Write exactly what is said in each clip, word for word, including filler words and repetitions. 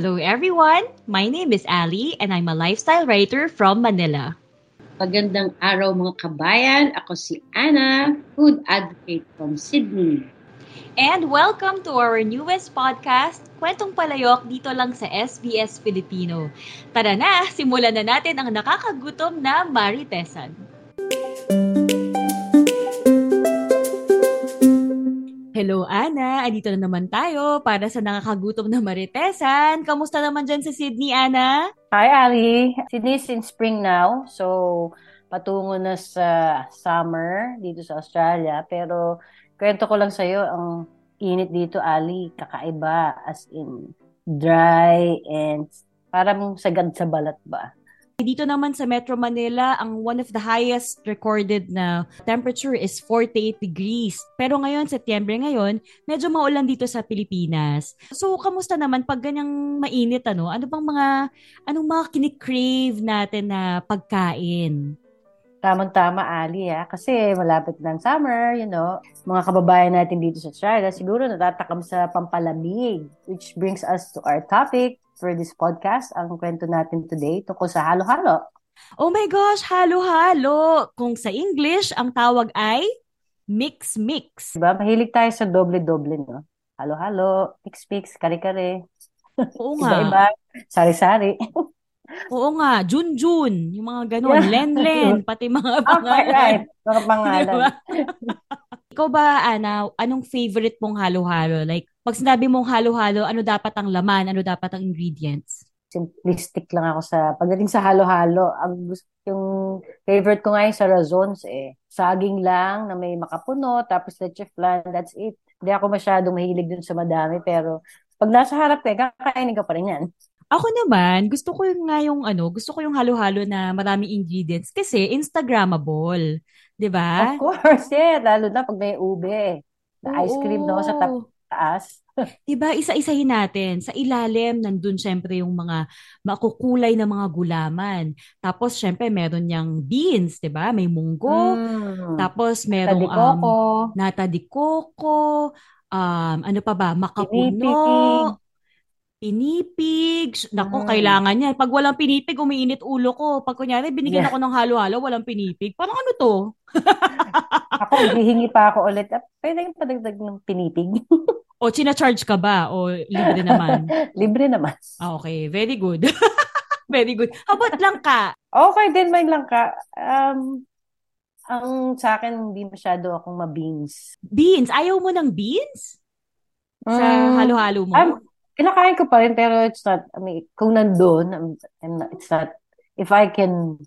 Hello everyone! My name is Ali and I'm a lifestyle writer from Manila. Magandang araw mga kabayan! Ako si Anna, food advocate from Sydney. And welcome to our newest podcast, Kwentong Palayok, dito lang sa S B S Filipino. Tara na, simulan na natin ang nakakagutom na Maritesan. Hello, Anna. Andito na naman tayo para sa nakakagutom na Maritesan. Kamusta naman dyan sa Sydney, Anna? Hi, Ali. Sydney is in spring now. So, patungo na sa summer dito sa Australia. Pero, kwento ko lang sa'yo, ang init dito, Ali, kakaiba. As in, dry and parang sagad sa balat ba? Dito naman sa Metro Manila, ang one of the highest recorded na temperature is forty-eight degrees. Pero ngayon, Setyembre ngayon, medyo maulan dito sa Pilipinas. So, kamusta naman pag ganyang mainit, ano? Ano bang mga, anong mga kinikrave natin na pagkain? Tamang-tama, Ali, ha? Kasi malapit na ang summer, you know. Mga kababayan natin dito sa Australia, siguro natatakam sa pampalamig, which brings us to our topic for this podcast. Ang kwento natin today tungkol sa halo-halo. Oh my gosh, halo-halo! Kung sa English, ang tawag ay mix-mix. Diba? Mahilig tayo sa doble-doble, no? Halo-halo, mix-mix, kare-kare. Oo nga. Iba-iba, sari-sari. Oo nga, Jun-Jun, yung mga ganun, yeah. Len-Len, pati mga pangalan. Oh, mga pangalan. Diba? Ikaw ba, Ana, anong favorite mong halo-halo? Like, pag sinabi mong halo-halo, ano dapat ang laman? Ano dapat ang ingredients? Simplistic lang ako sa pagdating sa halo-halo. Ang yung favorite ko nga yung sa raisons eh. Saging lang na may makapuno, tapos leche flan, that's it. Hindi ako masyadong mahilig dun sa madami, pero pag nasa harap eh, kakainin ka pa rin yan. Ako naman, gusto ko nga yung ano, gusto ko yung halo-halo na maraming ingredients kasi Instagrammable, 'di ba? Of course, yeah, lalo na pag may ube. The ice cream no sa taas. 'Di ba? Isa-isahin natin. Sa ilalim nandun syempre yung mga makukulay na mga gulaman. Tapos syempre meron yang beans, 'di ba? May munggo. Mm. Tapos merong um, nata di coco. Um, ano pa ba? Makapuno. Pinipig. Naku, mm. kailangan niya. Pag walang pinipig, umiinit ulo ko. Pag kunyari, binigyan yeah. ako ng halo-halo, walang pinipig. Parang ano to? Ako, hihingi pa ako ulit. Pwede yung padagdag ng pinipig. O, chinacharge ka ba? O, libre naman? Libre naman. Ah, okay. Very good. Very good. Habot lang ka. Okay din, may lang ka. Um, ang sa akin, hindi masyado akong ma-beans. Beans? Ayaw mo ng beans? Sa um, halo-halo mo? I'm, Kinakain ko pa rin, pero it's not, I mean, kung nandun, I'm, I'm not, it's not, if I can,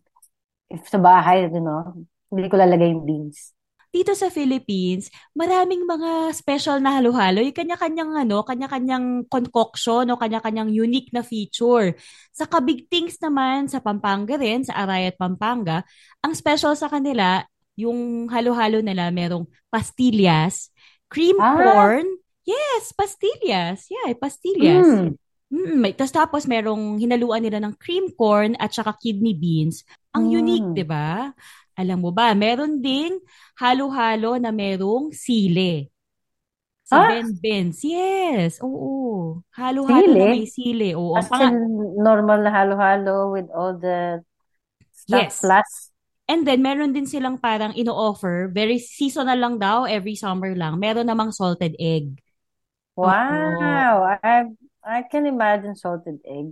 if sa bahay, you know, hindi ko lalagay yung beans. Dito sa Philippines, maraming mga special na halo-halo, yung kanya-kanyang, ano, kanya-kanyang concoction o kanya-kanyang unique na feature. Sa Kabig Things naman, sa Pampanga rin, sa Arayat Pampanga, ang special sa kanila, yung halo-halo nila, merong pastillas, cream ah. corn, yes, pastillas. Yeah, pastillas. Mm. Mm, tapos tapos merong hinaluan nila ng cream corn at saka kidney beans. Ang mm. unique, 'di ba? Alam mo ba, meron ding halo-halo na merong sile. Sa ah? Benbens. Yes. Oo. Halo-halo sile? Na may sile. Oo, as pang- normal na halo-halo with all the stuff yes. plus. And then, meron din silang parang ino-offer. Very seasonal lang daw, every summer lang. Meron namang salted egg. Wow! Oh. I, I can imagine salted egg.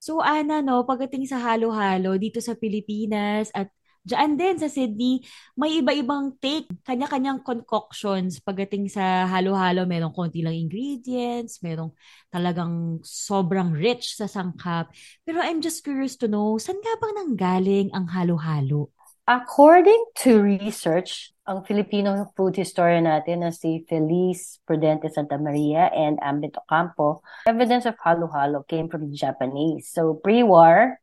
So, Ana, no, pagdating sa halo-halo dito sa Pilipinas at diyan din sa Sydney, may iba-ibang take. Kanya-kanyang concoctions. Pagdating sa halo-halo, merong konti lang ingredients, merong talagang sobrang rich sa sangkap. Pero I'm just curious to know, saan nga bang nanggaling ang halo-halo? According to research, ang Filipino food historian natin na si Feliz Prudente Santa Maria and Ambito Campo, evidence of halo-halo came from the Japanese. So pre-war,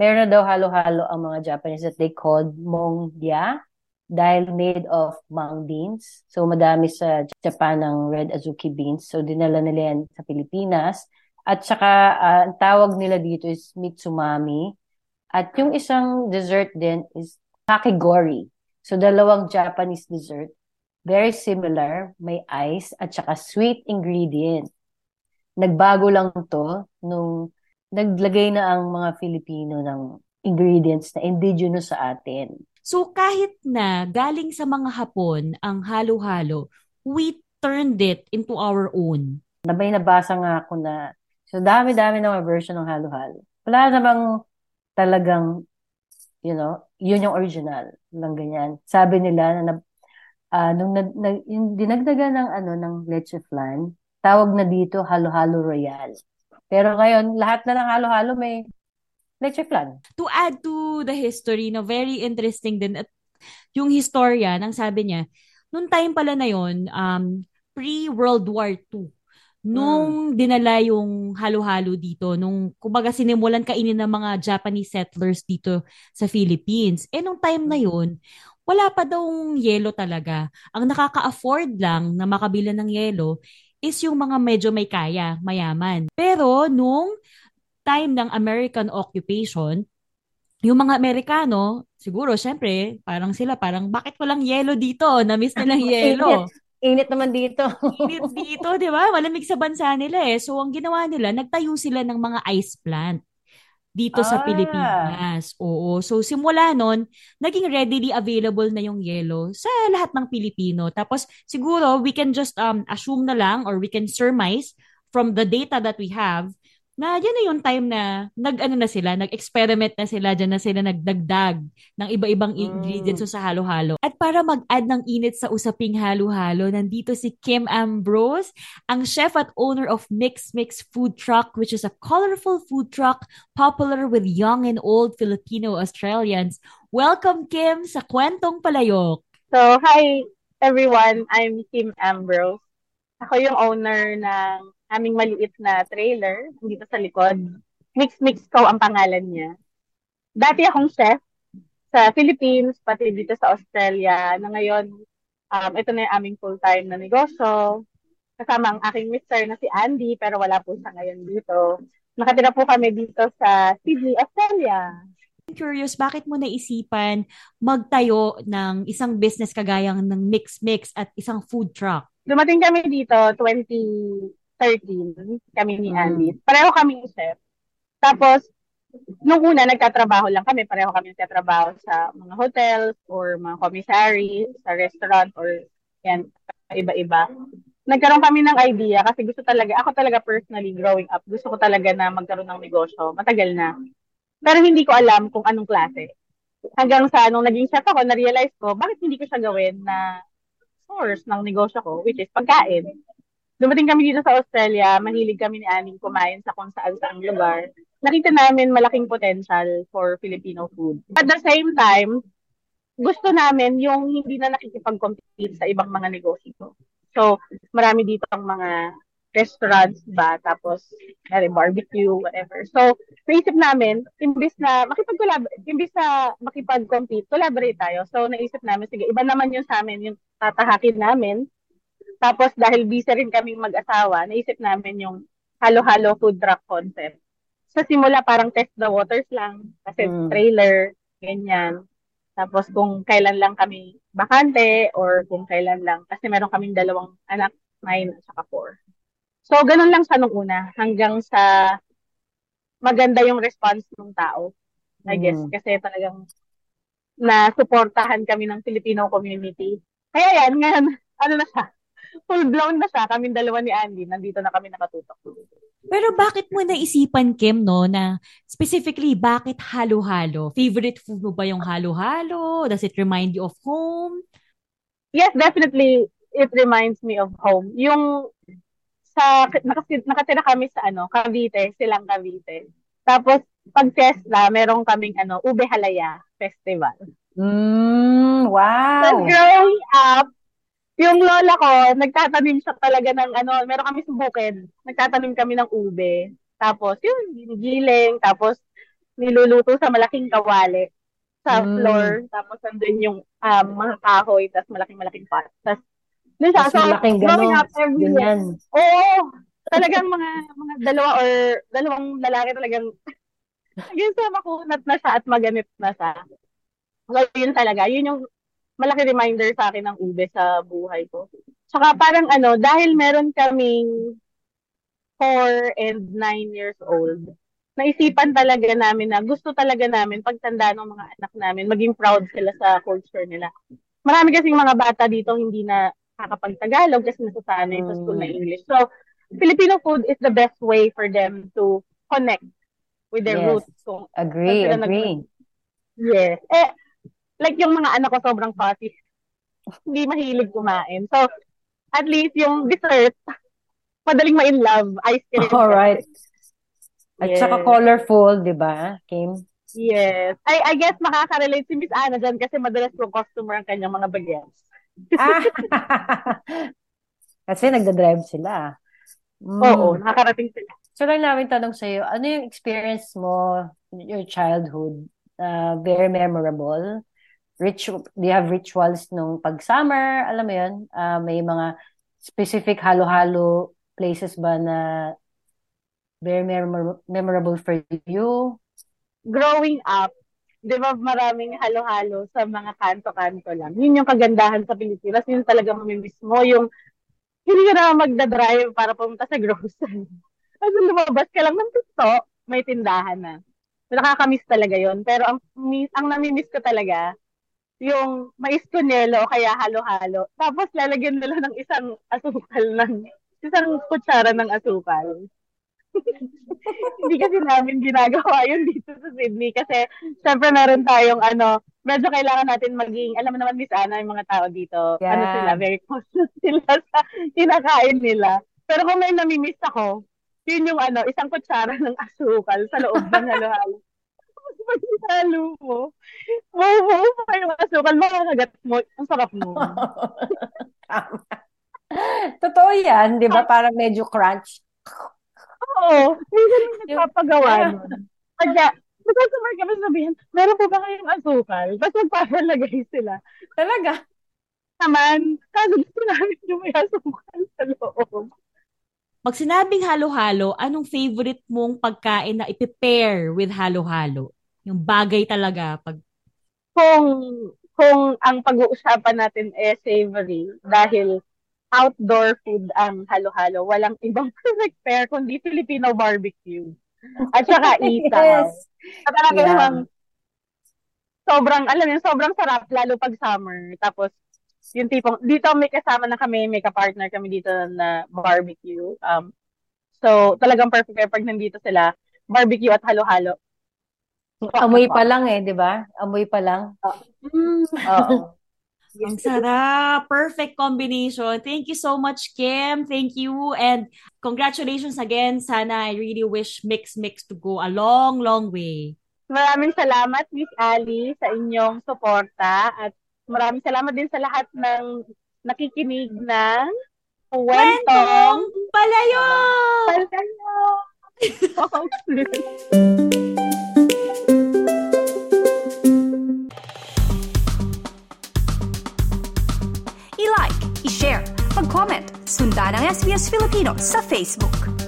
meron na daw halo-halo ang mga Japanese that they called mongdia dahil made of mung beans. So madami sa Japan ng red azuki beans. So dinala nila yan sa Pilipinas. At saka uh, ang tawag nila dito is mitsumami. At yung isang dessert din is kakigori. So, dalawang Japanese dessert. Very similar. May ice at saka sweet ingredient. Nagbago lang to nung naglagay na ang mga Filipino ng ingredients na indigenous sa atin. So, kahit na galing sa mga Hapon ang halo-halo, we turned it into our own. May nabasa nga ako na so dami-dami na mga version ng halo-halo. Wala namang talagang you know, yun yung original lang ganyan. Sabi nila na uh, nung na, na, dinagdagan ng ano ng leche flan, tawag na dito halo-halo royal. Pero ngayon, lahat na ng halo-halo may leche flan. To add to the history, no, very interesting din at yung historia nang sabi niya, noong time pala na yon, um pre-World War two. Nung hmm. dinala yung halo-halo dito, nung kumbaga sinimulan kainin ng mga Japanese settlers dito sa Philippines, eh nung time na yun, wala pa daw yelo talaga. Ang nakaka-afford lang na makabila ng yelo is yung mga medyo may kaya, mayaman. Pero nung time ng American occupation, yung mga Amerikano, siguro syempre, parang sila, parang bakit walang yelo dito? Na-miss nilang yelo. Init naman dito. Init dito, di ba? Malamig sa bansa nila eh. So, ang ginawa nila, nagtayo sila ng mga ice plant dito ah. sa Pilipinas. Oo. So, simula nun, naging readily available na yung yelo sa lahat ng Pilipino. Tapos, siguro, we can just um, assume na lang or we can surmise from the data that we have na yan na yung time na nag-ano na sila, nag-experiment na sila, dyan na sila nagdagdag ng iba-ibang ingredients mm. sa halo-halo. At para mag-add ng init sa usaping halo-halo, nandito si Kim Ambrose, ang chef at owner of Mix Mix Food Truck, which is a colorful food truck popular with young and old Filipino-Australians. Welcome, Kim, sa Kwentong Palayok! So, hi everyone! I'm Kim Ambrose. Ako yung owner ng aming maliit na trailer dito sa likod. Mix Mix Co ang pangalan niya. Dati akong chef sa Philippines, pati dito sa Australia, na ngayon, um, ito na yung aming full-time na negosyo. Kasama ang aking mister na si Andy, pero wala po siya ngayon dito. Nakatira po kami dito sa Sydney, Australia. I'm curious, bakit mo naisipan magtayo ng isang business kagayang ng Mix Mix at isang food truck? Dumating kami dito twenty thirteen kami ni Alice. Pareho kami chef. Tapos, nung una, nagtatrabaho lang kami. Pareho kami nagtatrabaho sa mga hotels or mga commissary, sa restaurant or yan, iba-iba. Nagkaroon kami ng idea kasi gusto talaga, ako talaga personally growing up, gusto ko talaga na magkaroon ng negosyo. Matagal na. Pero hindi ko alam kung anong klase. Hanggang sa nung naging chef ako, na-realize ko, bakit hindi ko siya gawin na source ng negosyo ko, which is pagkain. Dumating kami dito sa Australia, mahilig kami ni Anning kumain sa kung saan saang lugar. Nakita namin malaking potential for Filipino food. At the same time, gusto namin yung hindi na nakikipag-compete sa ibang mga negosyo. So, marami dito ang mga restaurants ba, tapos barbecue, whatever. So, naisip namin, imbis na makipag-collab- imbis na makipag-compete, collaborate tayo. So, naisip namin, sige, iba naman yun sa amin, yung tatahakin namin. Tapos, dahil busy rin kaming mag-asawa, naisip namin yung halo-halo food truck concept. Sa simula, parang test the waters lang. Kasi mm. trailer, ganyan. Tapos, kung kailan lang kami bakante or kung kailan lang. Kasi meron kaming dalawang anak, nine at saka four. So, ganun lang sa nung una. Hanggang sa maganda yung response ng tao. I mm. guess. Kasi talagang nasuportahan kami ng Filipino community. Kaya yan, ngayon, ano na siya? Full-blown na siya. Kaming dalawa ni Andy, nandito na kami nakatutok. Pero bakit mo naisipan, Kim, no, na specifically, bakit halo-halo? Favorite food mo ba yung halo-halo? Does it remind you of home? Yes, definitely, it reminds me of home. Yung, sa nakatira kami sa, ano, Cavite, silang Cavite. Tapos, pag fiesta, meron kaming, ano, Ube Halaya Festival. Mm, wow. So growing up, yung lola ko, nagtatanim siya talaga ng ano, meron kami sa bukid. Nagtatanim kami ng ube. Tapos, yung ginigiling, tapos niluluto sa malaking kawali sa mm. floor. Tapos, nandun yung um, mga kahoy, tapos malaking-malaking pot. Tapos, doon siya. So, malaking growing up every year. Oo. Talagang mga mga dalawa or dalawang lalaki talagang yun sa makunat na siya at maganip na siya. So, yun talaga. Yun yung malaki reminder sa akin ng ube sa buhay ko. Tsaka parang ano, dahil meron kaming four and nine years old, naisipan talaga namin na gusto talaga namin pagtanda ng mga anak namin, maging proud sila sa culture nila. Marami kasing mga bata dito hindi na kakapagtagalog kasi nasasanay sa school na English. So, Filipino food is the best way for them to connect with their yes. roots. So, agree, agree. Nag- yes. Eh, like yung mga anak ko sobrang party. Hindi mahilig kumain. So, at least yung dessert, madaling ma-in love. Ice cream. Alright. At yes. saka colorful, di ba, Kim? Yes. I I guess makaka-relate si Miss Anna dyan kasi madalas pro customer ang kanyang mga bagets. Ah. Kasi nagda-drive sila. Mm. Oo, nakakarating sila. So, lang namin tanong sa'yo, ano yung experience mo, your childhood, uh, very memorable? Ritual, they have rituals nung pag-summer, alam mo yun? Uh, may mga specific halo-halo places ba na very memor- memorable for you? Growing up, di ba maraming halo-halo sa mga kanto-kanto lang. Yun yung kagandahan sa Pilipinas. Yun talaga mamimiss mo. Yung hindi ka na magdadrive para pumunta sa grocery. Kasi lumabas ka lang ng tuktok, may tindahan na. Nakakamiss talaga yun. Pero ang, ang namimiss ko talaga, yung mais kunelo o kaya halo-halo. Tapos lalagyan nila ng isang asukal ng isang kutsara ng asukal. Hindi kasi namin ginagawa yun dito sa Sydney kasi syempre meron tayong ano, medyo kailangan natin maging, alam mo naman Miss Anna, yung mga tao dito, yeah. ano sila, very conscious sila sa kinakain nila. Pero kung may namimiss ako, yun yung ano, isang kutsara ng asukal sa loob ng halo-halo. Pag halo mo, wow, pa yung asukal, makakagat mo, ang sarap mo. Tama. Totoo yan, di ba? Parang medyo crunch. Oo, minsan yung nagpapagawa nun. Kaya, magkasumar kami sabihin, meron po ba kayong asukal? Tapos magpapalagay sila. Talaga? Naman, kaso gusto namin yung may asukal sa loob. Pag sinabing halo-halo, anong favorite mong pagkain na ipi-pair with halo-halo? Yung bagay talaga pag kung kung ang pag-uusapan natin eh savory dahil outdoor food ang halo-halo, walang ibang perfect pair kundi Filipino barbecue. At saka isaw. Yes. At talaga yeah. yung sobrang alam niyo, sobrang sarap lalo pag summer. Tapos yung tipong, dito may kasama na kami, may kapartner kami dito na barbecue. Um, so, talagang perfect pag nandito sila. Barbecue at halo-halo. Amoy pa lang eh, di ba? Amoy pa lang. Oh. Mm. Oo. Ang sarap. Perfect combination. Thank you so much, Kim. Thank you. And congratulations again. Sana I really wish Mix Mix to go a long, long way. Maraming salamat, Miss Ali, sa inyong suporta at maraming salamat din sa lahat ng nakikinig ng Kwentong Palayok! Palayok! I-like, i-share, mag-comment, sundan ang S B S Filipino sa Facebook.